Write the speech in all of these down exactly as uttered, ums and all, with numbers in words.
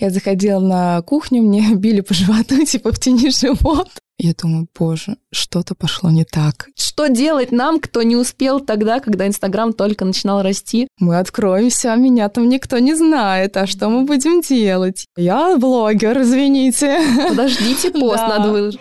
Я заходила на кухню, мне били по животу, типа, втяни живот. Я думаю, боже, что-то пошло не так. Что делать нам, кто не успел тогда, когда Инстаграм только начинал расти? Мы откроемся, а меня там никто не знает. А что мы будем делать? Я блогер, извините. Подождите, пост да. надо выложить.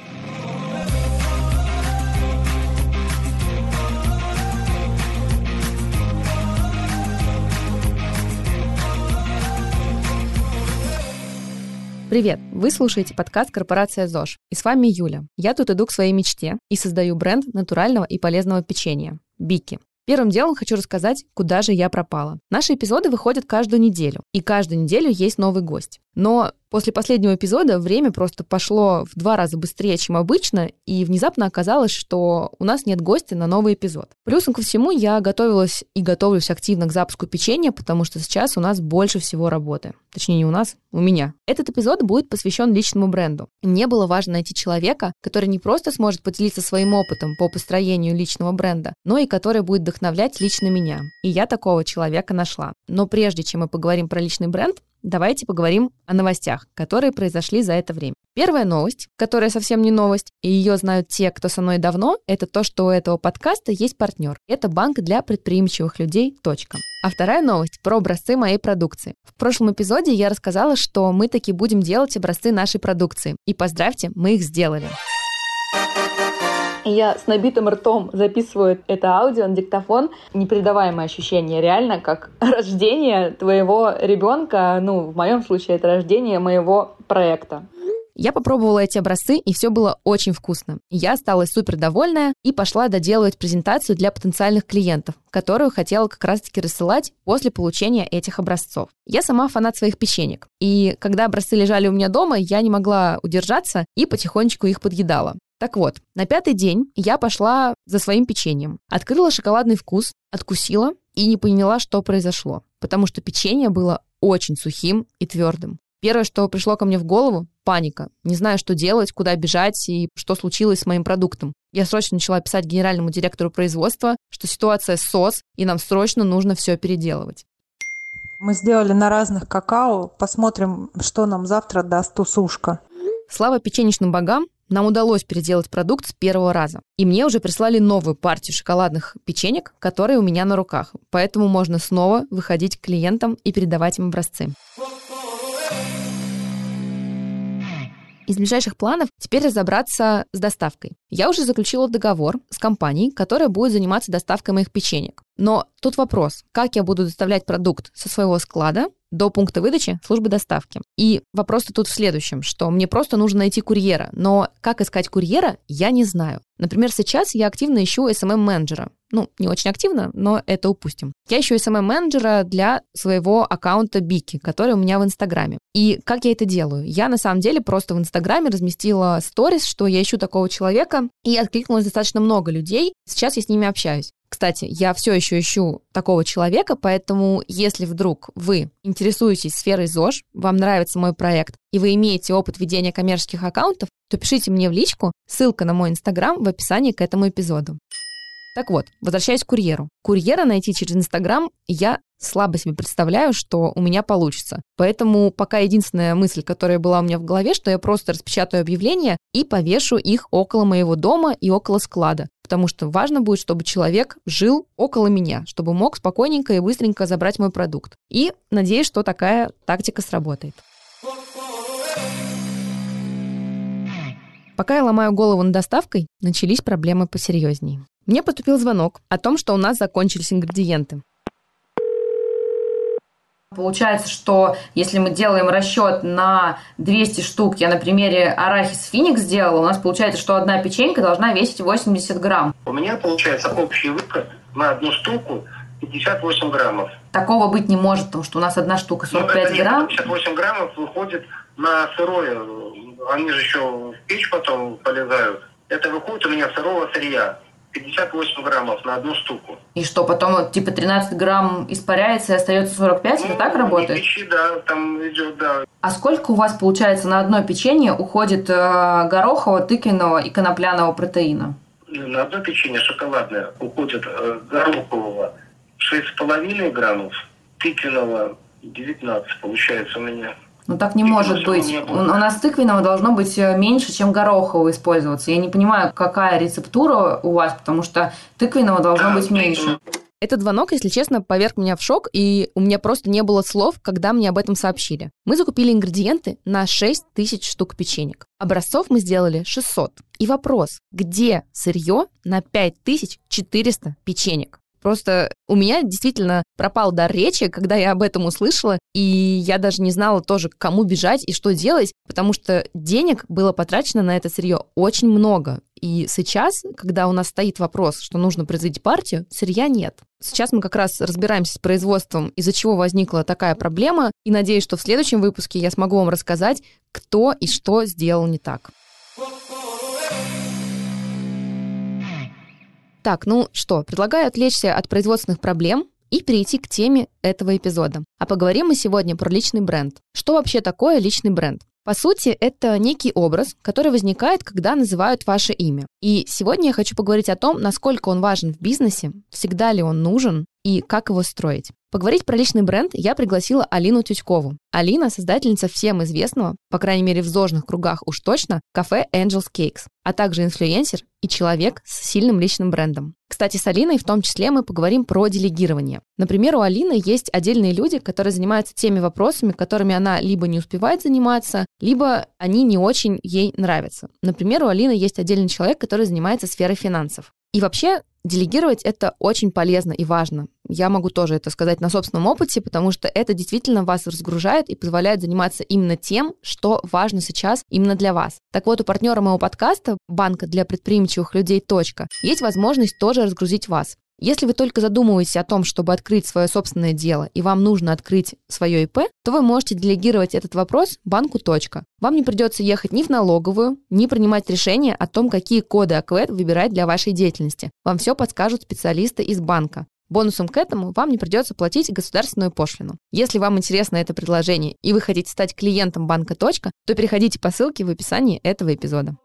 Привет! Вы слушаете подкаст «Корпорация ЗОЖ». И с вами Юля. Я тут иду к своей мечте и создаю бренд натурального и полезного печенья – Bikki. Первым делом хочу рассказать, куда же я пропала. Наши эпизоды выходят каждую неделю, и каждую неделю есть новый гость. Но после последнего эпизода время просто пошло в два раза быстрее, чем обычно, и внезапно оказалось, что у нас нет гостя на новый эпизод. Плюсом ко всему, я готовилась и готовлюсь активно к запуску печенья, потому что сейчас у нас больше всего работы. Точнее, не у нас, у меня. Этот эпизод будет посвящен личному бренду. И мне было важно найти человека, который не просто сможет поделиться своим опытом по построению личного бренда, но и который будет вдохновлять лично меня. И я такого человека нашла. Но прежде чем мы поговорим про личный бренд, давайте поговорим о новостях, которые произошли за это время. Первая новость, которая совсем не новость, и ее знают те, кто со мной давно, это то, что у этого подкаста есть партнер. Это банк для предприимчивых людей «Точка». А вторая новость про образцы моей продукции. В прошлом эпизоде я рассказала, что мы таки будем делать образцы нашей продукции. И поздравьте, мы их сделали. Я с набитым ртом записываю это аудио на диктофон. Непередаваемое ощущение, реально, как рождение твоего ребенка. Ну, в моем случае, это рождение моего проекта. Я попробовала эти образцы, и все было очень вкусно. Я стала супер довольная и пошла доделывать презентацию для потенциальных клиентов, которую хотела как раз-таки рассылать после получения этих образцов. Я сама фанат своих печенек, и когда образцы лежали у меня дома, я не могла удержаться и потихонечку их подъедала. Так вот, на пятый день я пошла за своим печеньем, открыла шоколадный вкус, откусила и не поняла, что произошло, потому что печенье было очень сухим и твердым. Первое, что пришло ко мне в голову – паника. Не знаю, что делать, куда бежать и что случилось с моим продуктом. Я срочно начала писать генеральному директору производства, что ситуация СОС, и нам срочно нужно все переделывать. Мы сделали на разных какао, посмотрим, что нам завтра даст тусушка. Слава печеничным богам, нам удалось переделать продукт с первого раза. И мне уже прислали новую партию шоколадных печенек, которые у меня на руках. Поэтому можно снова выходить к клиентам и передавать им образцы. Из ближайших планов теперь разобраться с доставкой. Я уже заключила договор с компанией, которая будет заниматься доставкой моих печенек. Но тут вопрос, как я буду доставлять продукт со своего склада до пункта выдачи службы доставки. И вопрос тут в следующем, что мне просто нужно найти курьера, но как искать курьера, я не знаю. Например, сейчас я активно ищу эс эм эм-менеджера. Ну, не очень активно, но это упустим. Я ищу эс эм эм-менеджера для своего аккаунта Bikki, который у меня в Инстаграме. И как я это делаю? Я на самом деле просто в Инстаграме разместила сторис, что я ищу такого человека, и откликнулось достаточно много людей. Сейчас я с ними общаюсь. Кстати, я все еще ищу такого человека, поэтому если вдруг вы интересуетесь сферой ЗОЖ, вам нравится мой проект, и вы имеете опыт ведения коммерческих аккаунтов, то пишите мне в личку, ссылка на мой Инстаграм в описании к этому эпизоду. Так вот, возвращаясь к курьеру. Курьера найти через Инстаграм я слабо себе представляю, что у меня получится. Поэтому пока единственная мысль, которая была у меня в голове, что я просто распечатаю объявления и повешу их около моего дома и около склада. Потому что важно будет, чтобы человек жил около меня, чтобы мог спокойненько и быстренько забрать мой продукт. И надеюсь, что такая тактика сработает. Пока я ломаю голову над доставкой, начались проблемы посерьезней. Мне поступил звонок о том, что у нас закончились ингредиенты. Получается, что если мы делаем расчет на двести штук, я на примере арахис финикс сделала, у нас получается, что одна печенька должна весить восемьдесят грамм. У меня получается общий выбор на одну штуку пятьдесят восемь граммов. Такого быть не может, потому что у нас одна штука сорок пять грамм. пятьдесят восемь граммов выходит на сырое, они же еще в печь потом полезают. Это выходит у меня сырого сырья. пятьдесят восемь граммов на одну штуку. И что, потом типа тринадцать грамм испаряется и остается сорок пять? Ну, это так работает? Печи, да, там идет, да. А сколько у вас, получается, на одно печенье уходит э, горохового, тыквенного и конопляного протеина? На одно печенье шоколадное уходит э, горохового шесть с половиной граммов, тыквенного девятнадцать, получается у меня. Ну так не может быть. У нас тыквенного должно быть меньше, чем горохового использоваться. Я не понимаю, какая рецептура у вас, потому что тыквенного должно быть меньше. Этот звонок, если честно, поверг меня в шок, и у меня просто не было слов, когда мне об этом сообщили. Мы закупили ингредиенты на шесть тысяч штук печенек. Образцов мы сделали шестьсот. И вопрос, где сырье на пять тысяч четыреста печенек? Просто у меня действительно пропал дар речи, когда я об этом услышала, и я даже не знала тоже, к кому бежать и что делать, потому что денег было потрачено на это сырье очень много. И сейчас, когда у нас стоит вопрос, что нужно произвести партию, сырья нет. Сейчас мы как раз разбираемся с производством, из-за чего возникла такая проблема, и надеюсь, что в следующем выпуске я смогу вам рассказать, кто и что сделал не так. Так, ну что, предлагаю отвлечься от производственных проблем и перейти к теме этого эпизода. А поговорим мы сегодня про личный бренд. Что вообще такое личный бренд? По сути, это некий образ, который возникает, когда называют ваше имя. И сегодня я хочу поговорить о том, насколько он важен в бизнесе, всегда ли он нужен и как его строить. Поговорить про личный бренд я пригласила Алину Тютькову. Алина – создательница всем известного, по крайней мере в зожных кругах уж точно, кафе Angel Cakes, а также инфлюенсер и человек с сильным личным брендом. Кстати, с Алиной в том числе мы поговорим про делегирование. Например, у Алины есть отдельные люди, которые занимаются теми вопросами, которыми она либо не успевает заниматься, либо они не очень ей нравятся. Например, у Алины есть отдельный человек, который занимается сферой финансов. И вообще делегировать это очень полезно и важно. Я могу тоже это сказать на собственном опыте, потому что это действительно вас разгружает и позволяет заниматься именно тем, что важно сейчас именно для вас. Так вот, у партнера моего подкаста, банка для предприимчивых людей «Точка», есть возможность тоже разгрузить вас. Если вы только задумываете о том, чтобы открыть свое собственное дело, и вам нужно открыть свое ИП, то вы можете делегировать этот вопрос банку «Точка». Вам не придется ехать ни в налоговую, ни принимать решения о том, какие коды ОКВЭД выбирать для вашей деятельности. Вам все подскажут специалисты из банка. Бонусом к этому вам не придется платить государственную пошлину. Если вам интересно это предложение и вы хотите стать клиентом банка «Точка», то переходите по ссылке в описании этого эпизода.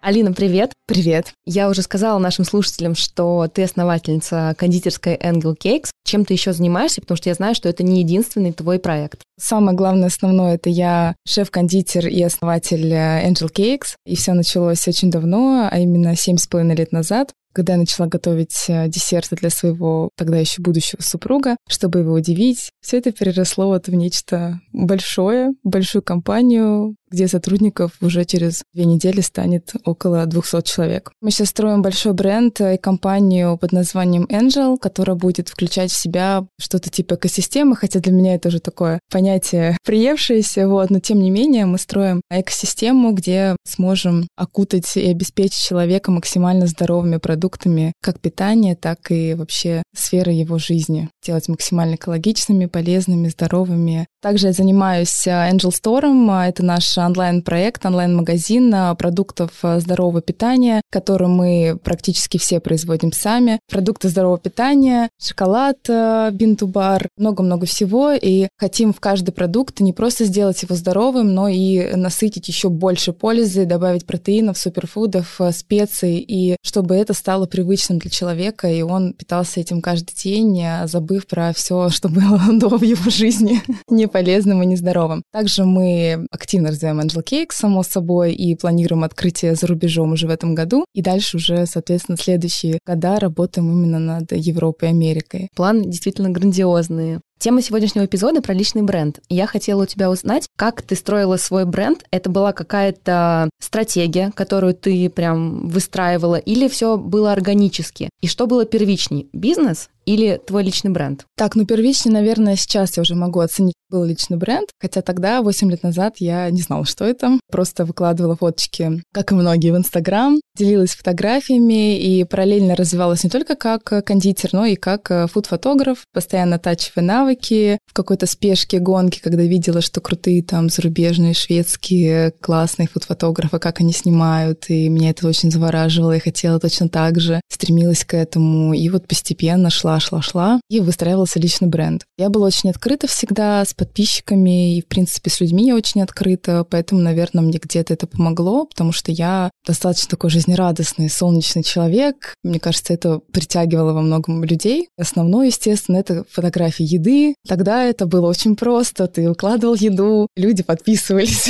Алина, привет. Привет. Я уже сказала нашим слушателям, что ты основательница кондитерской Angel Cakes. Чем ты еще занимаешься? Потому что я знаю, что это не единственный твой проект. Самое главное, основное, это я шеф-кондитер и основатель Angel Cakes. И все началось очень давно, а именно семь с половиной лет назад, когда я начала готовить десерты для своего тогда еще будущего супруга, чтобы его удивить. Все это переросло вот в нечто большое, большую компанию, где сотрудников уже через две недели станет около двухсот человек. Мы сейчас строим большой бренд и компанию под названием Angel, которая будет включать в себя что-то типа экосистемы, хотя для меня это уже такое понятие приевшееся, вот, но тем не менее мы строим экосистему, где сможем окутать и обеспечить человека максимально здоровыми продуктами как питания, так и вообще сферы его жизни. Делать максимально экологичными, полезными, здоровыми. Также я занимаюсь Angel Store, это наш онлайн-проект, онлайн-магазин продуктов здорового питания, которые мы практически все производим сами. Продукты здорового питания, шоколад, бин-ту-бар, много-много всего. И хотим в каждый продукт не просто сделать его здоровым, но и насытить еще больше пользы, добавить протеинов, суперфудов, специй, и чтобы это стало привычным для человека, и он питался этим каждый день, забыв про все, что было до в его жизни, неполезным и нездоровым. Также мы активно развиваем Angel Cakes, само собой, и планируем открытие за рубежом уже в этом году. И дальше уже, соответственно, следующие года работаем именно над Европой и Америкой. Планы действительно грандиозные. Тема сегодняшнего эпизода про личный бренд. Я хотела у тебя узнать, как ты строила свой бренд. Это была какая-то стратегия, которую ты прям выстраивала, или все было органически? И что было первичней, бизнес или твой личный бренд? Так, ну первичный, наверное, сейчас я уже могу оценить, был личный бренд, хотя тогда, восемь лет назад, я не знала, что это. Просто выкладывала фоточки, как и многие, в Инстаграм, делилась фотографиями и параллельно развивалась не только как кондитер, но и как фуд-фотограф, постоянно оттачивая навыки в какой-то спешке, гонке, когда видела, что крутые там зарубежные, шведские, классные фуд-фотографы, как они снимают, и меня это очень завораживало, я хотела точно так же, стремилась к этому, и вот постепенно шла шла-шла-шла, и выстраивался личный бренд. Я была очень открыта всегда с подписчиками, и, в принципе, с людьми я очень открыта, поэтому, наверное, мне где-то это помогло, потому что я достаточно такой жизнерадостный жизнерадостный, солнечный человек. Мне кажется, это притягивало во многом людей. Основное, естественно, это фотографии еды. Тогда это было очень просто. Ты укладывал еду, люди подписывались.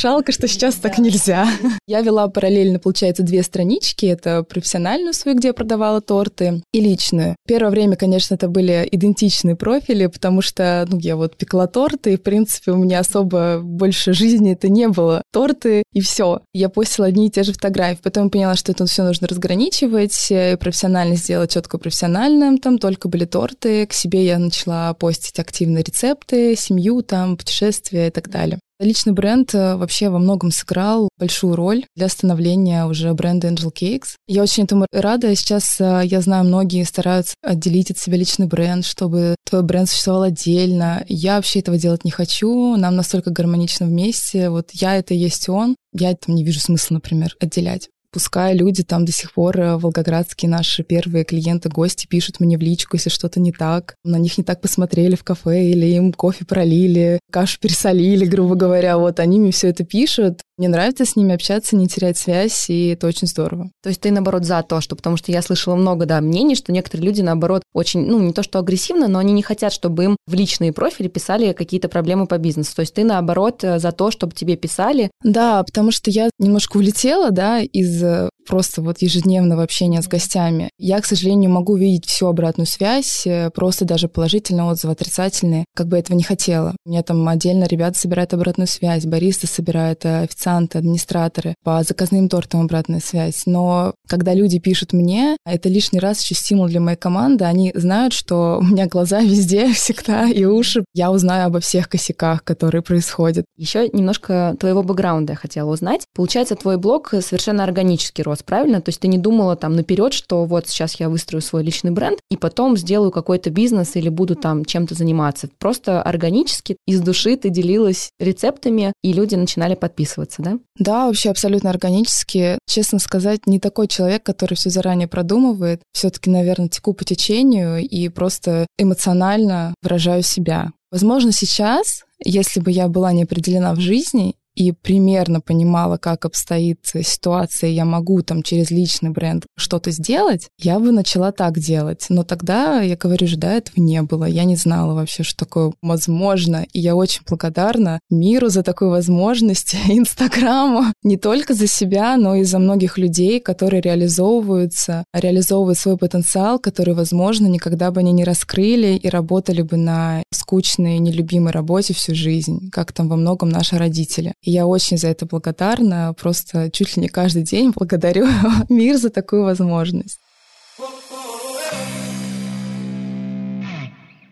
Жалко, что сейчас так нельзя. Я вела параллельно, получается, две странички. Это профессиональную свою, где я продавала торты, и личную. Первое время, конечно, это были идентичные профили, потому что, ну, я вот пекла торты, и, в принципе, у меня особо больше жизни это не было. Торты и все. Я постила одни и те же фотографии. Потом я поняла, что это все нужно разграничивать, и профессионально сделать четко профессиональным. Там только были торты. К себе я начала постить активно рецепты, семью, там, путешествия и так далее. Личный бренд вообще во многом сыграл большую роль для становления уже бренда Angel Cakes. Я очень этому рада. Сейчас, я знаю, многие стараются отделить от себя личный бренд, чтобы твой бренд существовал отдельно. Я вообще этого делать не хочу. Нам настолько гармонично вместе. Вот я — это есть он. Я там не вижу смысла, например, отделять. Пускай люди там до сих пор, волгоградские наши первые клиенты, гости, пишут мне в личку, если что-то не так. На них не так посмотрели в кафе, или им кофе пролили, кашу пересолили, грубо говоря. Вот они мне все это пишут. Мне нравится с ними общаться, не терять связь, и это очень здорово. То есть ты, наоборот, за то, что... Потому что я слышала много, да, мнений, что некоторые люди, наоборот, очень, ну, не то что агрессивно, но они не хотят, чтобы им в личные профили писали какие-то проблемы по бизнесу. То есть ты, наоборот, за то, чтобы тебе писали. Да, потому что я немножко улетела, да, из просто вот ежедневного общения с гостями. Я, к сожалению, могу видеть всю обратную связь, просто даже положительные отзывы, отрицательные. Как бы этого не хотела. У меня там отдельно ребята собирают обратную связь, баристы собирают, официально администраторы, по заказным тортам обратная связь. Но когда люди пишут мне, это лишний раз еще стимул для моей команды. Они знают, что у меня глаза везде, всегда, и уши. Я узнаю обо всех косяках, которые происходят. Еще немножко твоего бэкграунда я хотела узнать. Получается, твой блог совершенно органический рост, правильно? То есть ты не думала там наперед, что вот сейчас я выстрою свой личный бренд и потом сделаю какой-то бизнес или буду там чем-то заниматься. Просто органически, из души ты делилась рецептами, и люди начинали подписываться. Да? Да, вообще абсолютно органически. Честно сказать, не такой человек, который все заранее продумывает. Все-таки, наверное, теку по течению и просто эмоционально выражаю себя. Возможно, сейчас, если бы я была не определена в жизни и примерно понимала, как обстоит ситуация, я могу там через личный бренд что-то сделать, я бы начала так делать. Но тогда, я говорю же, да, этого не было. Я не знала вообще, что такое возможно. И я очень благодарна миру за такую возможность, Инстаграму. Не только за себя, но и за многих людей, которые реализовываются, реализовывают свой потенциал, который, возможно, никогда бы они не раскрыли и работали бы на скучной, нелюбимой работе всю жизнь, как там во многом наши родители. И я очень за это благодарна, просто чуть ли не каждый день благодарю мир за такую возможность.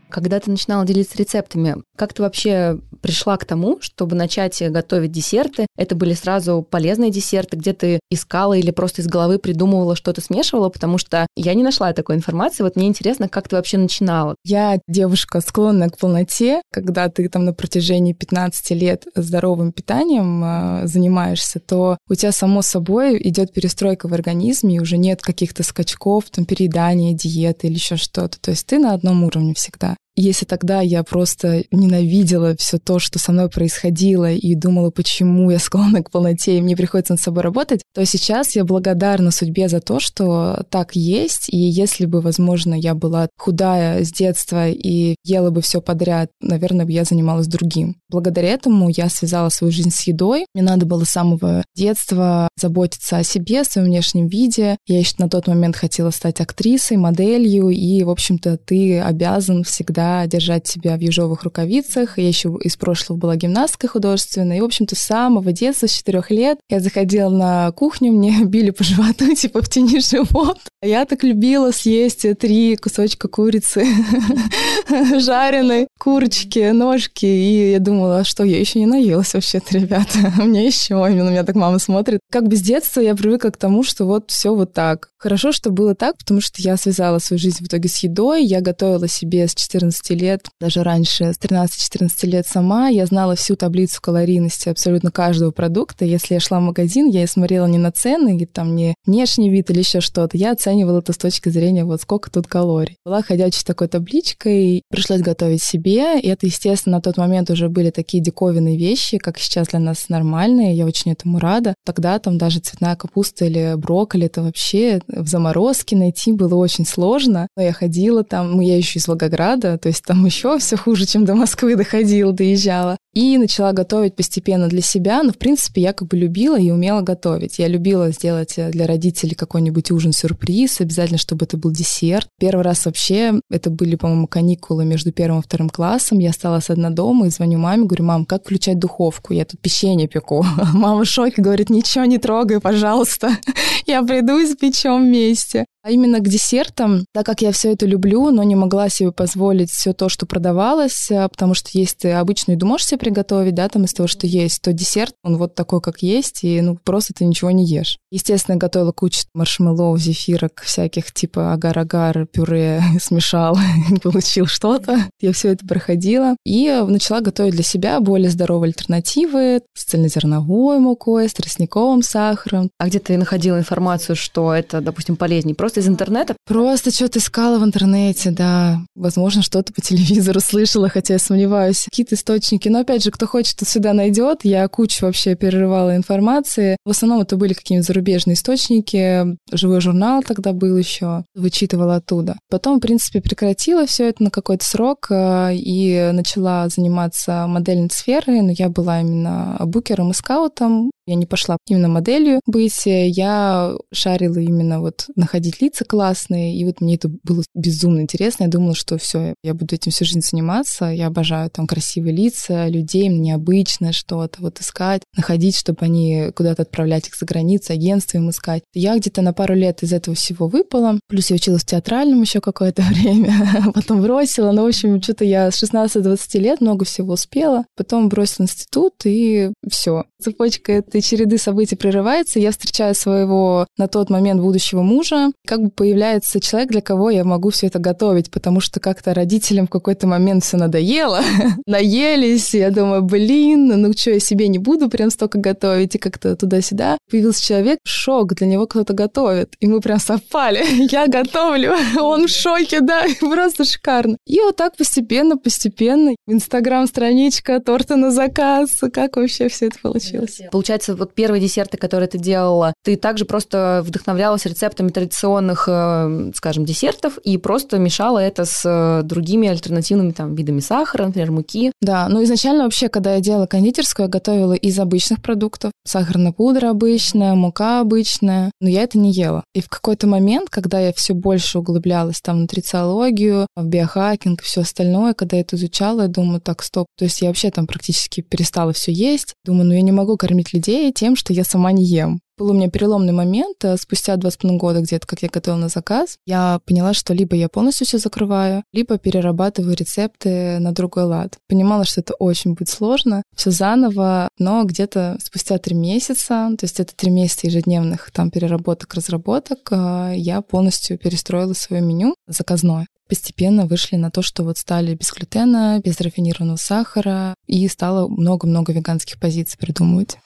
Когда ты начинала делиться рецептами, как ты вообще пришла к тому, чтобы начать готовить десерты? Это были сразу полезные десерты, где ты искала или просто из головы придумывала, что-то смешивала? Потому что я не нашла такой информации. Вот мне интересно, как ты вообще начинала? Я девушка, склонная к полноте. Когда ты там на протяжении пятнадцати лет здоровым питанием занимаешься, то у тебя само собой идет перестройка в организме, и уже нет каких-то скачков, там, переедания, диеты или еще что-то. То есть ты на одном уровне всегда. Если тогда я просто ненавидела все то, что со мной происходило, и думала, почему я склонна к полноте, и мне приходится над собой работать, то сейчас я благодарна судьбе за то, что так есть. И если бы, возможно, я была худая с детства и ела бы все подряд, наверное, бы я занималась другим. Благодаря этому я связала свою жизнь с едой. Мне надо было с самого детства заботиться о себе, о своем внешнем виде. Я еще на тот момент хотела стать актрисой, моделью, и, в общем-то, ты обязан всегда держать себя в ежовых рукавицах. Я еще из прошлого была гимнасткой художественной. И, в общем-то, с самого детства, с четырёх лет, я заходила на кухню, мне били по животу, типа, втяни живот. Я так любила съесть три кусочка курицы, жареной, курочки, ножки. И я думала, а что, я еще не наелась вообще-то, ребята. У меня еще, именно меня так мама смотрит. Как бы с детства я привыкла к тому, что вот все вот так. Хорошо, что было так, потому что я связала свою жизнь в итоге с едой. Я готовила себе с четырнадцати четырнадцати лет, даже раньше, с тринадцати-четырнадцати лет сама, я знала всю таблицу калорийности абсолютно каждого продукта. Если я шла в магазин, я и смотрела не на цены, там, не внешний вид или еще что-то. Я оценивала это с точки зрения, вот сколько тут калорий. Была ходячей такой табличкой, пришлось готовить себе. И это, естественно, на тот момент уже были такие диковинные вещи, как сейчас для нас нормальные. Я очень этому рада. Тогда там даже цветная капуста или брокколи, это вообще в заморозке найти было очень сложно. Но я ходила там, я еще из Волгограда, то есть там еще все хуже, чем до Москвы доходила, доезжала. И начала готовить постепенно для себя, но, в принципе, я как бы любила и умела готовить. Я любила сделать для родителей какой-нибудь ужин-сюрприз, обязательно, чтобы это был десерт. Первый раз вообще, это были, по-моему, каникулы между первым и вторым классом, я осталась одна дома и звоню маме, говорю: мам, как включать духовку? Я тут печенье пеку. Мама в шоке, говорит: ничего не трогай, пожалуйста, я приду и спечем вместе. А именно к десертам, так как я все это люблю, но не могла себе позволить все то, что продавалось, потому что есть ты обычную еду можешь себе приготовить, да, там из того, что есть, то десерт, он вот такой, как есть, и ну просто ты ничего не ешь. Естественно, готовила кучу маршмеллоу, зефирок, всяких типа агар-агар, пюре, смешал, получил что-то. Я все это проходила и начала готовить для себя более здоровые альтернативы с цельнозерновой мукой, с тростниковым сахаром. А где ты находила информацию, что это, допустим, полезнее? Просто из интернета? Просто что-то искала в интернете, да. Возможно, что-то по телевизору слышала, хотя я сомневаюсь. Какие-то источники. Но, опять же, кто хочет, тот сюда найдет. Я кучу вообще перерывала информации. В основном это были какие-нибудь зарубежные источники. Живой журнал тогда был еще. Вычитывала оттуда. Потом, в принципе, прекратила все это на какой-то срок и начала заниматься модельной сферой. Но я была именно букером и скаутом. Я не пошла именно моделью быть. Я шарила именно вот находить лица классные. И вот мне это было безумно интересно. Я думала, что все, я буду этим всю жизнь заниматься. Я обожаю там красивые лица людей, необычное что-то вот искать, находить, чтобы они куда-то отправлять их за границу, агентство им искать. Я где-то на пару лет из этого всего выпала. Плюс я училась в театральном еще какое-то время. Потом бросила. Ну, в общем, что-то я с шестнадцати-двадцати лет много всего успела. Потом бросила институт, и все. Цепочка это и череды событий прерывается, я встречаю своего на тот момент будущего мужа, как бы появляется человек, для кого я могу все это готовить, потому что как-то родителям в какой-то момент все надоело, наелись, я думаю, блин, ну что, я себе не буду прям столько готовить, и как-то туда-сюда. Появился человек, шок, для него кто-то готовит, и мы прям совпали, я готовлю, он в шоке, да, просто шикарно. И вот так постепенно-постепенно, инстаграм-страничка, торты на заказ, как вообще все это получилось? Получается, вот первые десерты, которые ты делала, ты также просто вдохновлялась рецептами традиционных, скажем, десертов и просто мешала это с другими альтернативными там видами сахара, например, муки. Да, ну изначально вообще, когда я делала кондитерскую, я готовила из обычных продуктов. Сахарная пудра обычная, мука обычная, но я это не ела. И в какой-то момент, когда я все больше углублялась там в нутрициологию, в биохакинг и все остальное, когда я это изучала, я думаю, так, стоп. То есть я вообще там практически перестала все есть. Думаю, ну я не могу кормить людей тем, что я сама не ем. Был у меня переломный момент, спустя два с половиной года где-то, как я готовила на заказ, я поняла, что либо я полностью все закрываю, либо перерабатываю рецепты на другой лад. Понимала, что это очень будет сложно, все заново, но где-то спустя три месяца, то есть это три месяца ежедневных там переработок, разработок, я полностью перестроила свое меню заказное. Постепенно вышли на то, что вот стали без глютена, без рафинированного сахара и стало много-много веганских позиций придумывать.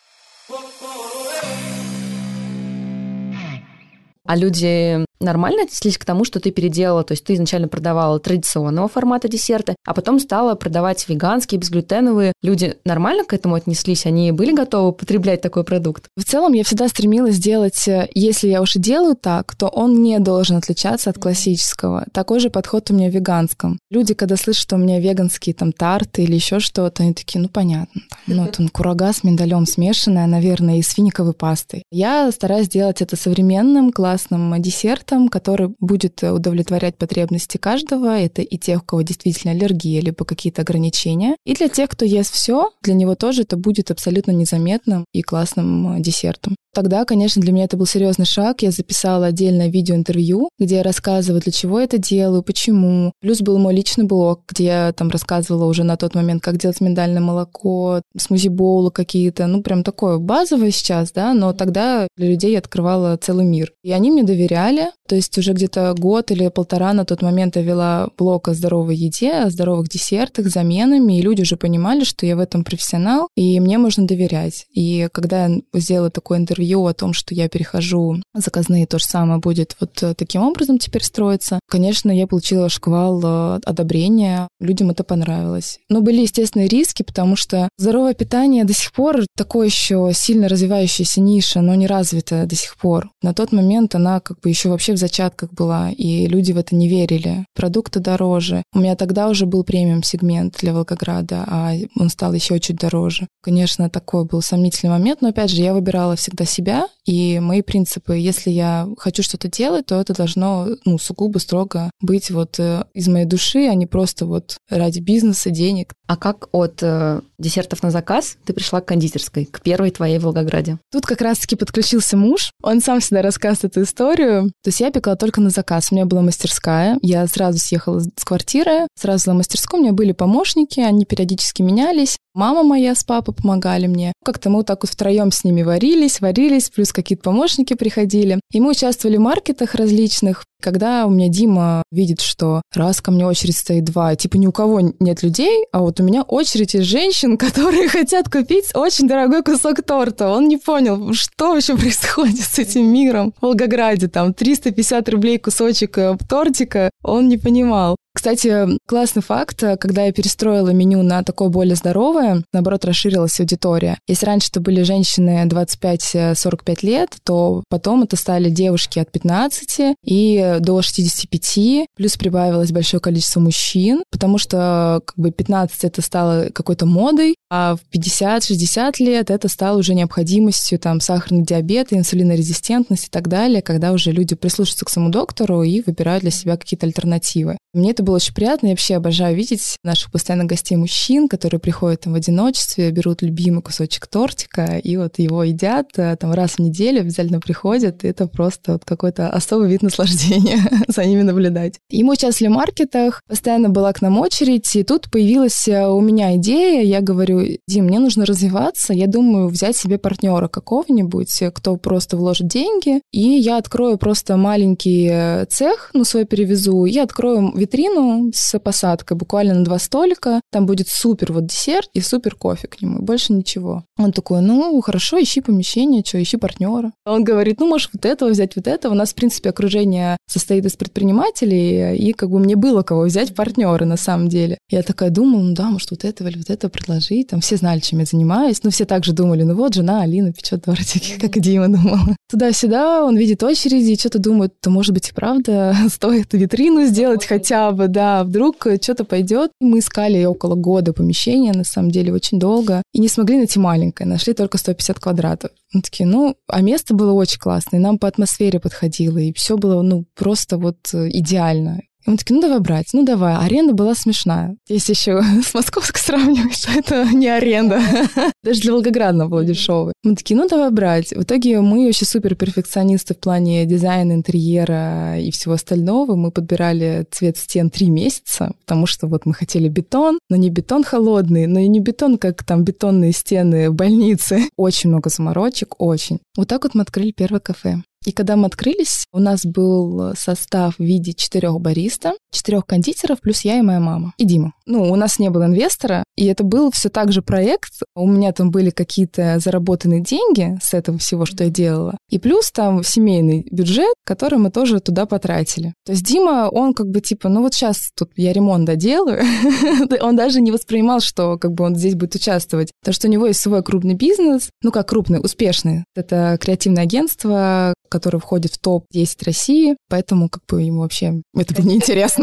А люди нормально отнеслись к тому, что ты переделала? То есть ты изначально продавала традиционного формата десерты, а потом стала продавать веганские, безглютеновые. Люди нормально к этому отнеслись? Они были готовы потреблять такой продукт? В целом я всегда стремилась сделать, если я уж и делаю так, то он не должен отличаться от классического. Такой же подход у меня в веганском. Люди, когда слышат, что у меня веганские там тарты или еще что-то, они такие, ну понятно. Ну вот он курага с миндалем смешанная, наверное, и с финиковой пастой. Я стараюсь делать это современным, классным, десертом, который будет удовлетворять потребности каждого. Это и тех, у кого действительно аллергия, либо какие-то ограничения. И для тех, кто ест все, для него тоже это будет абсолютно незаметным и классным десертом. Тогда, конечно, для меня это был серьезный шаг. Я записала отдельное видеоинтервью, где я рассказываю, для чего я это делаю, почему. Плюс был мой личный блог, где я там рассказывала уже на тот момент, как делать миндальное молоко, смузи-боулы какие-то. Ну, прям такое базовое сейчас, да, но тогда для людей я открывала целый мир. И они они мне доверяли. То есть уже где-то год или полтора на тот момент я вела блог о здоровой еде, о здоровых десертах, заменами, и люди уже понимали, что я в этом профессионал, и мне можно доверять. И когда я сделала такое интервью о том, что я перехожу, заказные то же самое будет вот таким образом теперь строиться, конечно, я получила шквал одобрения, людям это понравилось. Но были, естественно, риски, потому что здоровое питание до сих пор такое еще сильно развивающаяся ниша, но не развитая до сих пор. На тот момент она как бы еще вообще в зачатках была, и люди в это не верили. Продукты дороже. У меня тогда уже был премиум-сегмент для Волгограда, а он стал еще чуть дороже. Конечно, такой был сомнительный момент, но, опять же, я выбирала всегда себя и мои принципы. Если я хочу что-то делать, то это должно, ну, сугубо, строго быть вот из моей души, а не просто вот ради бизнеса, денег. А как от э, десертов на заказ ты пришла к кондитерской, к первой твоей в Волгограде? Тут как раз-таки подключился муж. Он сам всегда рассказывает эту историю. То есть я пекла только на заказ. У меня была мастерская. Я сразу съехала с квартиры, сразу была мастерская. У меня были помощники, они периодически менялись. Мама моя с папой помогали мне. Как-то мы вот так вот втроем с ними варились, варились, плюс какие-то помощники приходили. И мы участвовали в маркетах различных. Когда у меня Дима видит, что раз ко мне очередь стоит два, типа ни у кого нет людей, а вот у меня очередь из женщин, которые хотят купить очень дорогой кусок торта. Он не понял, что вообще происходит с этим миром. В Волгограде там триста пятьдесят рублей кусочек тортика, он не понимал. Кстати, классный факт, когда я перестроила меню на такое более здоровое, наоборот, расширилась аудитория. Если раньше это были женщины двадцать пять сорок пять лет, то потом это стали девушки от пятнадцати и до шестидесяти пяти, плюс прибавилось большое количество мужчин, потому что как бы пятнадцать это стало какой-то модой, а в пятьдесят шестьдесят лет это стало уже необходимостью, там, сахарный диабет, инсулинорезистентность и так далее, когда уже люди прислушиваются к своему доктору и выбирают для себя какие-то альтернативы. Мне это было очень приятно. Я вообще обожаю видеть наших постоянных гостей мужчин, которые приходят там в одиночестве, берут любимый кусочек тортика и вот его едят там раз в неделю, обязательно приходят. И это просто вот какой-то особый вид наслаждения за ними наблюдать. И мы участвовали в маркетах, постоянно была к нам очередь, и тут появилась у меня идея. Я говорю: Дим, мне нужно развиваться, я думаю взять себе партнера какого-нибудь, кто просто вложит деньги, и я открою просто маленький цех, ну, свой перевезу, и открою витрину с посадкой, буквально на два столика. Там будет супер вот десерт и супер кофе к нему, больше ничего. Он такой: ну, хорошо, ищи помещение, что, ищи партнера. Он говорит: ну, можешь вот этого взять, вот этого. У нас, в принципе, окружение состоит из предпринимателей, и как бы мне было кого взять партнера на самом деле. Я такая думала: ну да, может, вот этого или вот этого предложить. Там все знали, чем я занимаюсь. Ну, все также думали: ну вот, жена Алина печет тортики, как и Дима думала. Туда-сюда он видит очереди и что-то думает: то, может быть, и правда стоит витрину сделать хотя бы. Да, вдруг что-то пойдет. Мы искали около года помещение, на самом деле, очень долго. И не смогли найти маленькое. Нашли только сто пятьдесят квадратов. Мы такие: ну, а место было очень классное. Нам по атмосфере подходило. И все было, ну, просто вот идеально. И мы такие: ну, давай брать, ну, давай. Аренда была смешная. Если еще с московской сравнивать, что это не аренда. Даже для Волгограда она была дешевой. Мы такие: ну, давай брать. В итоге мы вообще супер-перфекционисты в плане дизайна, интерьера и всего остального. Мы подбирали цвет стен три месяца, потому что вот мы хотели бетон, но не бетон холодный, но и не бетон, как там бетонные стены в больнице. Очень много заморочек, очень. Вот так вот мы открыли первое кафе. И когда мы открылись, у нас был состав в виде четырех бариста, четырех кондитеров, плюс я и моя мама, и Дима. Ну, у нас не было инвестора, и это был все так же проект. У меня там были какие-то заработанные деньги с этого всего, что я делала. И плюс там семейный бюджет, который мы тоже туда потратили. То есть Дима, он как бы типа: ну вот сейчас тут я ремонт доделаю. Он даже не воспринимал, что как бы он здесь будет участвовать. Потому что у него есть свой крупный бизнес, ну как крупный, успешный. Это креативное агентство, который входит в топ десять России, поэтому как бы ему вообще это было неинтересно.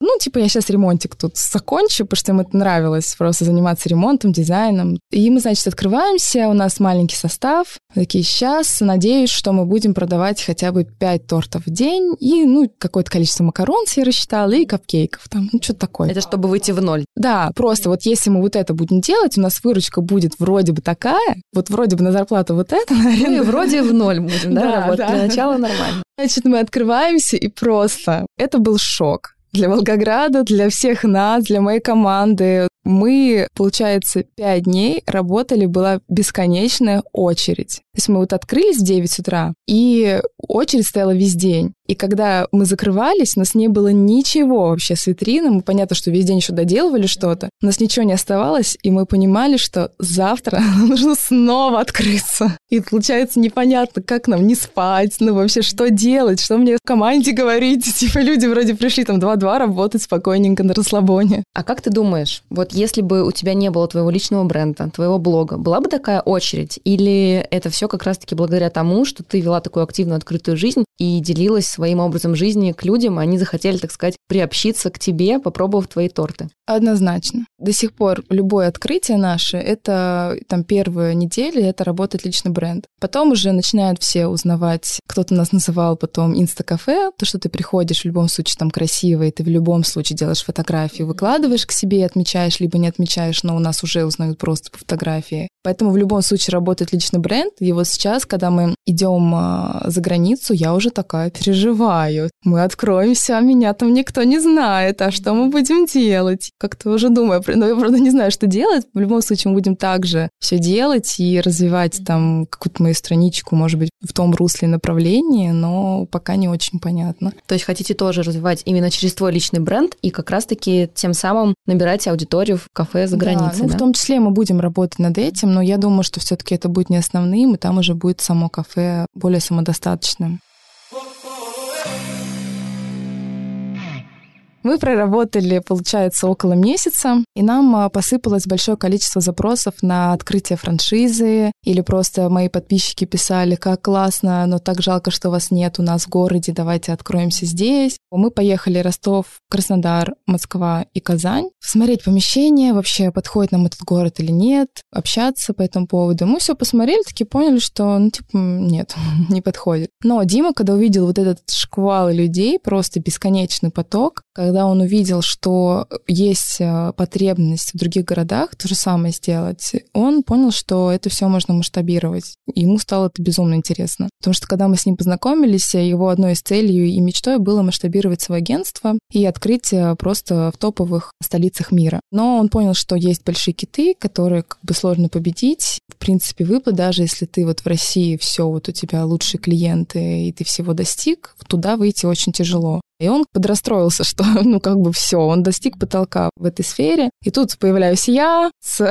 Ну, типа, я сейчас ремонтик тут закончу, потому что ему это нравилось, просто заниматься ремонтом, дизайном. И мы, значит, открываемся, у нас маленький состав, такие: сейчас, надеюсь, что мы будем продавать хотя бы пять тортов в день и, ну, какое-то количество макарон, я рассчитала, и капкейков там, ну, что-то такое. Это чтобы выйти в ноль? Да, просто вот если мы вот это будем делать, у нас выручка будет вроде бы такая, вот вроде бы на зарплату вот это, наверное. Ну, и вроде в ноль будем, да, работать. Для начала нормально. Значит, мы открываемся, и просто это был шок для Волгограда, для всех нас, для моей команды. Мы, получается, пять дней работали, была бесконечная очередь. То есть мы вот открылись в девять утра, и очередь стояла весь день. И когда мы закрывались, у нас не было ничего вообще с витрины. Мы, понятно, что весь день еще доделывали что-то. У нас ничего не оставалось, и мы понимали, что завтра нужно снова открыться. И получается непонятно, как нам не спать, ну вообще что делать, что мне в команде говорить. Типа люди вроде пришли там два-два работать спокойненько на расслабоне. А как ты думаешь, вот если бы у тебя не было твоего личного бренда, твоего блога, была бы такая очередь? Или это все как раз-таки благодаря тому, что ты вела такую активную открытую жизнь и делилась своим образом жизни к людям, они захотели, так сказать, приобщиться к тебе, попробовав твои торты? Однозначно. До сих пор любое открытие наше, это там первые недели, это работает личный бренд. Потом уже начинают все узнавать, кто-то нас называл потом инстакафе, то, что ты приходишь в любом случае там красивый, ты в любом случае делаешь фотографии, выкладываешь к себе, отмечаешь, либо не отмечаешь, но у нас уже узнают просто по фотографии. Поэтому в любом случае работает личный бренд. И вот сейчас, когда мы идем за границу, я уже такая переживаю. Мы откроемся, а меня там никто не знает, а что мы будем делать? Как-то уже думаю, но я, правда, не знаю, что делать. В любом случае, мы будем также все делать и развивать там какую-то мою страничку, может быть, в том русле направлении, но пока не очень понятно. То есть хотите тоже развивать именно через твой личный бренд и как раз-таки тем самым набирать аудиторию в кафе за границей? Да, ну да? В том числе мы будем работать над этим, но я думаю, что все-таки это будет не основным, и там уже будет само кафе более самодостаточным. Мы проработали, получается, около месяца, и нам посыпалось большое количество запросов на открытие франшизы, или просто мои подписчики писали, как классно, но так жалко, что вас нет у нас в городе, давайте откроемся здесь. Мы поехали Ростов, Краснодар, Москва и Казань, смотреть помещение, вообще подходит нам этот город или нет, общаться по этому поводу. Мы все посмотрели, таки поняли, что, ну, типа, нет, не подходит. Но Дима, когда увидел вот этот шквал людей, просто бесконечный поток, когда Когда он увидел, что есть потребность в других городах то же самое сделать, он понял, что это все можно масштабировать. И ему стало это безумно интересно. Потому что, когда мы с ним познакомились, его одной из целей и мечтой было масштабировать свое агентство и открыть просто в топовых столицах мира. Но он понял, что есть большие киты, которые как бы сложно победить. В принципе, выплат, даже если ты вот в России все, вот у тебя лучшие клиенты, и ты всего достиг, туда выйти очень тяжело. И он подрастроился, что, ну, как бы все, он достиг потолка в этой сфере. И тут появляюсь я с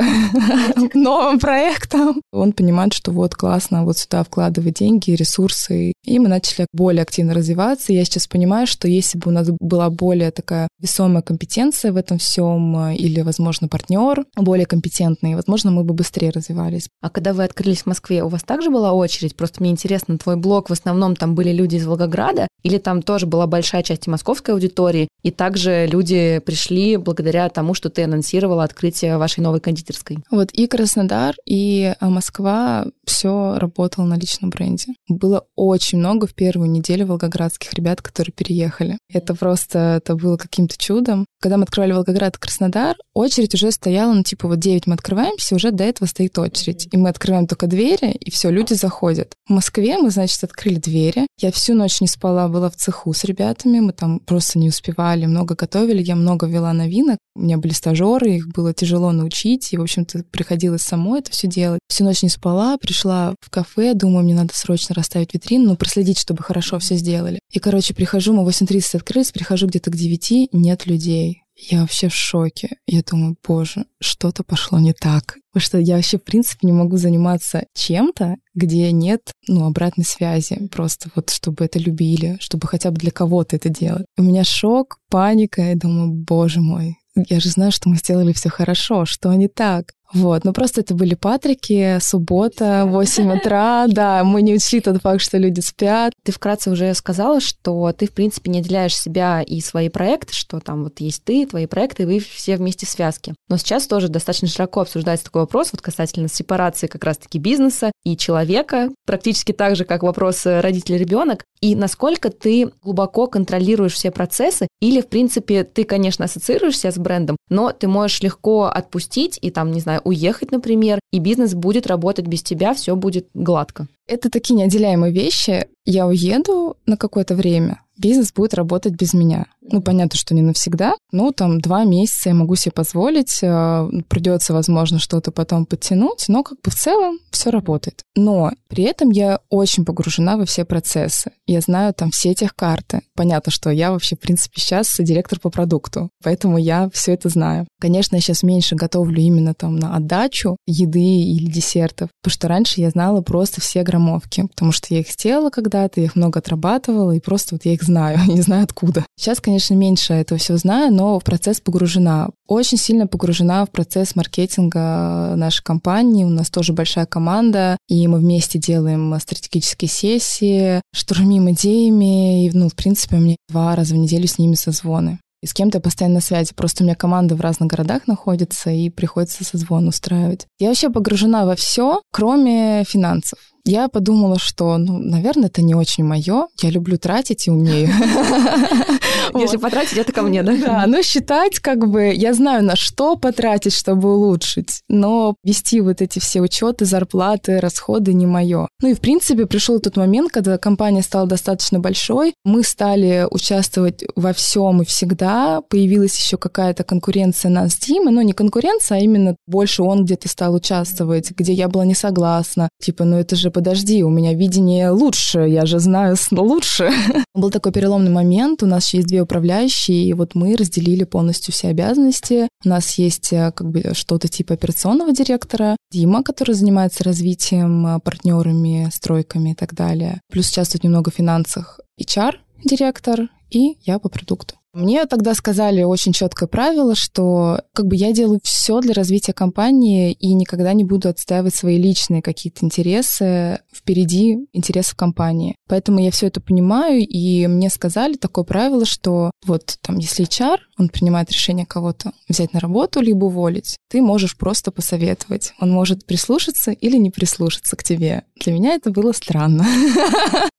новым проектом. Он понимает, что вот классно, вот сюда вкладывать деньги, ресурсы. И мы начали более активно развиваться. Я сейчас понимаю, что если бы у нас была более такая весомая компетенция в этом всем, или, возможно, партнер более компетентный, возможно, мы бы быстрее развивались. А когда вы открылись в Москве, у вас также была очередь? Просто мне интересно, твой блог в основном там были люди из Волгограда, или там тоже была большая часть московской аудитории, и также люди пришли благодаря тому, что ты анонсировала открытие вашей новой кондитерской. Вот и Краснодар, и Москва, все работало на личном бренде. Было очень много в первую неделю волгоградских ребят, которые переехали. Это просто, это было каким-то чудом. Когда мы открывали Волгоград и Краснодар, очередь уже стояла, ну типа вот девять мы открываемся, уже до этого стоит очередь. И мы открываем только двери, и все, люди заходят. В Москве мы, значит, открыли двери. Я всю ночь не спала, была в цеху с ребятами, мы там просто не успевали, много готовили, я много вела новинок, у меня были стажеры, их было тяжело научить, и, в общем-то, приходилось самой это все делать. Всю ночь не спала, пришла в кафе, думаю, мне надо срочно расставить витрину, ну, проследить, чтобы хорошо все сделали. И, короче, прихожу, мы в восемь тридцать открылись, прихожу где-то к девяти, нет людей. Я вообще в шоке. Я думаю, боже, что-то пошло не так. Потому что я вообще, в принципе, не могу заниматься чем-то, где нет, ну, обратной связи. Просто вот, чтобы это любили, чтобы хотя бы для кого-то это делать. У меня шок, паника. Я думаю, боже мой, я же знаю, что мы сделали все хорошо, что не так. Вот, ну просто это были Патрики, суббота, восемь утра, да, мы не учли тот факт, что люди спят. Ты вкратце уже сказала, что ты, в принципе, не отделяешь себя и свои проекты, что там вот есть ты, твои проекты, и вы все вместе в связке. Но сейчас тоже достаточно широко обсуждается такой вопрос, вот касательно сепарации как раз-таки бизнеса и человека, практически так же, как вопрос родитель-ребенок, и насколько ты глубоко контролируешь все процессы, или, в принципе, ты, конечно, ассоциируешь себя с брендом, но ты можешь легко отпустить и там, не знаю, уехать, например, и бизнес будет работать без тебя, все будет гладко. Это такие неотделяемые вещи. Я уеду на какое-то время, бизнес будет работать без меня. Ну, понятно, что не навсегда, Ну, там, два месяца я могу себе позволить, придется, возможно, что-то потом подтянуть, но как бы в целом все работает. Но при этом я очень погружена во все процессы. Я знаю там все тех карты. Понятно, что я вообще, в принципе, сейчас директор по продукту, поэтому я все это знаю. Конечно, я сейчас меньше готовлю именно там на отдачу еды или десертов, потому что раньше я знала просто все граммовки, потому что я их сделала когда-то, я их много отрабатывала, и просто вот я их знаю, не знаю откуда. Сейчас, конечно, меньше этого всего знаю, но в процесс погружена. Очень сильно погружена в процесс маркетинга нашей компании. У нас тоже большая команда, и мы вместе делаем стратегические сессии, штурмим идеями. И, ну, в принципе, у меня два раза в неделю с ними созвоны. И с кем-то я постоянно на связи. Просто у меня команда в разных городах находится, и приходится созвон устраивать. Я вообще погружена во все, кроме финансов. Я подумала, что, ну, наверное, это не очень мое. Я люблю тратить и умею. Если потратить, это ко мне, да? Да, ну, считать, как бы, я знаю, на что потратить, чтобы улучшить, но вести вот эти все учеты, зарплаты, расходы не мое. Ну, и, в принципе, пришел тот момент, когда компания стала достаточно большой, мы стали участвовать во всем и всегда, появилась еще какая-то конкуренция нас с Димой, но не конкуренция, а именно больше он где-то стал участвовать, где я была не согласна, типа, ну, это же подожди, у меня видение лучше, я же знаю лучше. Был такой переломный момент, у нас еще есть две управляющие, и вот мы разделили полностью все обязанности. У нас есть как бы что-то типа операционного директора, Дима, который занимается развитием, партнерами, стройками и так далее. Плюс участвует немного в финансах эйч ар-директор, и я по продукту. Мне тогда сказали очень четкое правило, что как бы я делаю все для развития компании и никогда не буду отстаивать свои личные какие-то интересы впереди интересов компании. Поэтому я все это понимаю, и мне сказали такое правило, что вот там, если эйч ар, он принимает решение кого-то взять на работу либо уволить, ты можешь просто посоветовать. Он может прислушаться или не прислушаться к тебе. Для меня это было странно.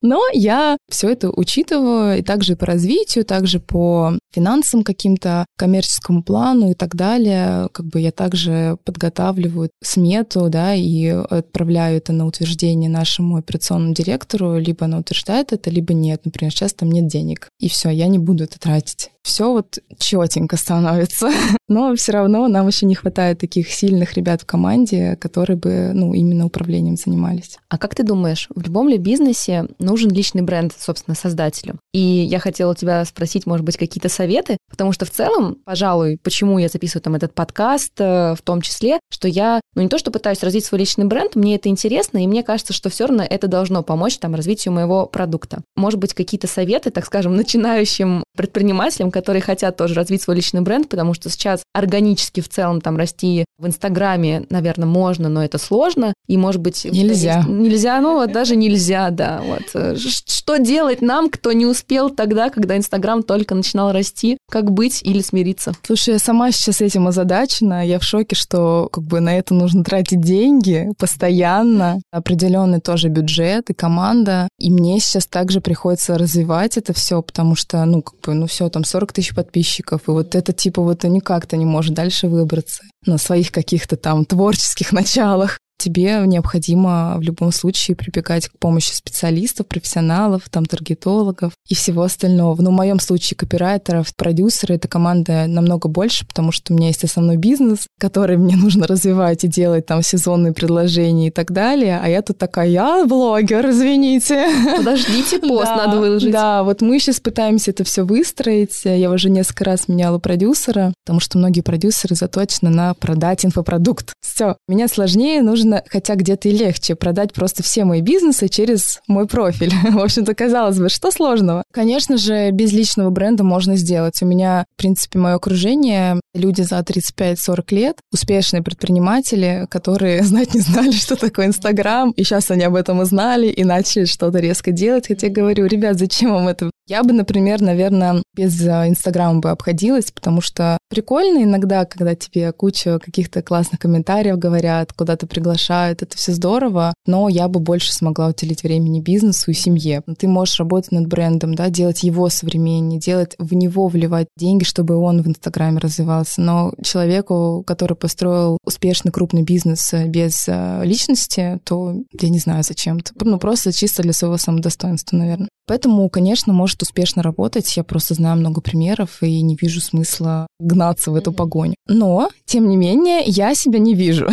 Но я все это учитываю, и также по развитию, также по финансам каким-то, коммерческому плану и так далее. Как бы я также подготавливаю смету, да, и отправляю это на утверждение нашему операционному директору. Либо она утверждает это, либо нет. Например, сейчас там нет денег. И все, я не буду это тратить. Все вот четенько становится. Но все равно нам еще не хватает таких сильных ребят в команде, которые бы, ну, именно управлением занимались. А как ты думаешь, в любом ли бизнесе нужен личный бренд, собственно, создателю? И я хотела тебя спросить, может быть, какие-то советы, потому что в целом, пожалуй, почему я записываю там этот подкаст, в том числе, что я, ну, не то, что пытаюсь развить свой личный бренд, мне это интересно, и мне кажется, что все равно это должно помочь там развитию моего продукта. Может быть, какие-то советы, так скажем, начинающим предпринимателям, которые хотят тоже развить свой личный бренд, потому что сейчас органически в целом там расти в Инстаграме, наверное, можно, но это сложно, и, может быть... Нельзя. Нельзя, ну, вот даже нельзя, да. Вот. Что делать нам, кто не успел тогда, когда Инстаграм только начинал расти? Как быть или смириться? Слушай, я сама сейчас этим озадачена, я в шоке, что как бы на это нужно тратить деньги постоянно, определенный тоже бюджет и команда, и мне сейчас также приходится развивать это все, потому что, ну, как бы, ну, все, там, сорок тысяч подписчиков, и вот это, типа, вот никак-то не может дальше выбраться на своих каких-то там творческих началах. Тебе необходимо в любом случае прибегать к помощи специалистов, профессионалов, там, таргетологов и всего остального. Но в моем случае копирайтеров, продюсеры, эта команда намного больше, потому что у меня есть основной бизнес, который мне нужно развивать и делать там сезонные предложения и так далее. А я тут такая, я блогер, извините. Подождите, пост надо выложить. Да, вот мы сейчас пытаемся это все выстроить. Я уже несколько раз меняла продюсера, потому что многие продюсеры заточены на продать инфопродукт. Все, меня сложнее нужно, хотя где-то и легче, продать просто все мои бизнесы через мой профиль. В общем-то, казалось бы, что сложного? Конечно же, без личного бренда можно сделать. У меня, в принципе, мое окружение, люди за тридцать пять сорок лет, успешные предприниматели, которые знать не знали, что такое Инстаграм, и сейчас они об этом узнали и начали что-то резко делать. Хотя я говорю, ребят, зачем вам это? Я бы, например, наверное, без Инстаграма бы обходилась, потому что прикольно иногда, когда тебе куча каких-то классных комментариев говорят, куда-то приглашают, это все здорово, но я бы больше смогла уделить времени бизнесу и семье. Ты можешь работать над брендом, да, делать его современнее, делать в него, вливать деньги, чтобы он в Инстаграме развивался. Но человеку, который построил успешный крупный бизнес без личности, то я не знаю зачем-то. Ну, просто чисто для своего самодостоинства, наверное. Поэтому, конечно, может успешно работать. Я просто знаю много примеров и не вижу смысла гнаться в эту погоню. Но, тем не менее, я себя не вижу.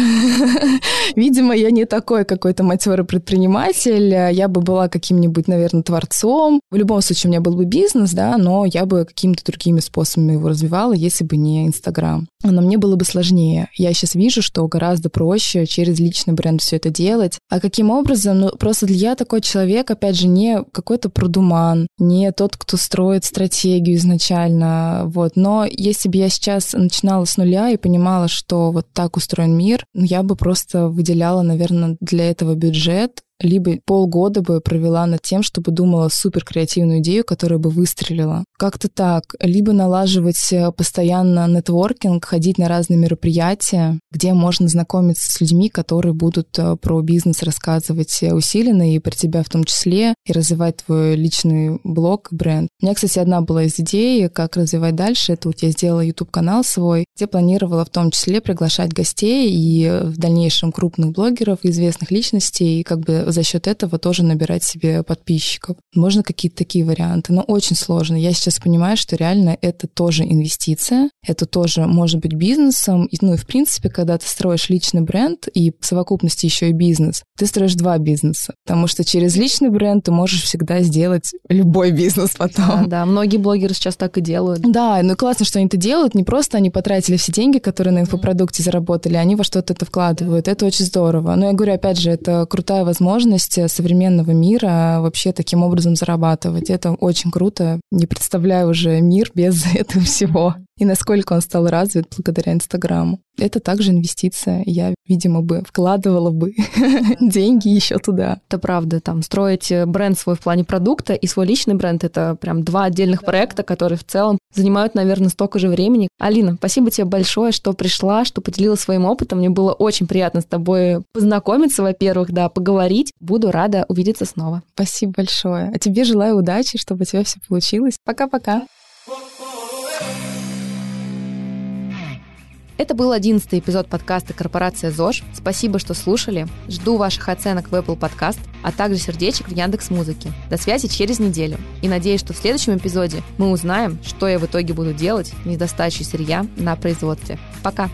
Видимо, я не такой какой-то матерый предприниматель. Я бы была каким-нибудь, наверное, творцом. В любом случае, у меня был бы бизнес, да, но я бы какими-то другими способами его развивала, если бы не Инстаграм. Но мне было бы сложнее. Я сейчас вижу, что гораздо проще через личный бренд все это делать. А каким образом? Ну, просто я такой человек, опять же, не какой-то продуман, не тот, кто строит стратегию изначально. Вот. Но если бы я сейчас начинала с нуля и понимала, что вот так устроен мир, я бы просто выделяла, наверное, для этого бюджет, либо полгода бы провела над тем, чтобы думала суперкреативную идею, которая бы выстрелила. Как-то так. Либо налаживать постоянно нетворкинг, ходить на разные мероприятия, где можно знакомиться с людьми, которые будут про бизнес рассказывать усиленно и про тебя в том числе, и развивать твой личный блог, бренд. У меня, кстати, одна была из идей, как развивать дальше. Это вот я сделала YouTube-канал свой, где планировала в том числе приглашать гостей и в дальнейшем крупных блогеров, известных личностей, и как бы за счет этого тоже набирать себе подписчиков. Можно какие-то такие варианты, но очень сложно. Я сейчас понимаю, что реально это тоже инвестиция, это тоже может быть бизнесом. Ну и в принципе, когда ты строишь личный бренд и в совокупности еще и бизнес, ты строишь два бизнеса, потому что через личный бренд ты можешь всегда сделать любой бизнес потом. Да, да, многие блогеры сейчас так и делают. Да, ну и классно, что они это делают, не просто они потратили все деньги, которые на инфопродукте заработали, они во что-то это вкладывают, это очень здорово. Но я говорю, опять же, это крутая возможность современного мира вообще таким образом зарабатывать, это очень круто, не представляю уже мир без этого всего. И насколько он стал развит благодаря Инстаграму. Это также инвестиция. Я, видимо, бы вкладывала бы деньги еще туда. Это правда. Там строить бренд свой в плане продукта и свой личный бренд — это прям два отдельных да. проекта, которые в целом занимают, наверное, столько же времени. Алина, спасибо тебе большое, что пришла, что поделилась своим опытом. Мне было очень приятно с тобой познакомиться, во-первых, да, поговорить. Буду рада увидеться снова. Спасибо большое. А тебе желаю удачи, чтобы у тебя все получилось. Пока-пока. Это был одиннадцатый эпизод подкаста «Корпорация ЗОЖ». Спасибо, что слушали. Жду ваших оценок в Apple Podcast, а также сердечек в Яндекс.Музыке. До связи через неделю. И надеюсь, что в следующем эпизоде мы узнаем, что я в итоге буду делать недостачей сырья на производстве. Пока!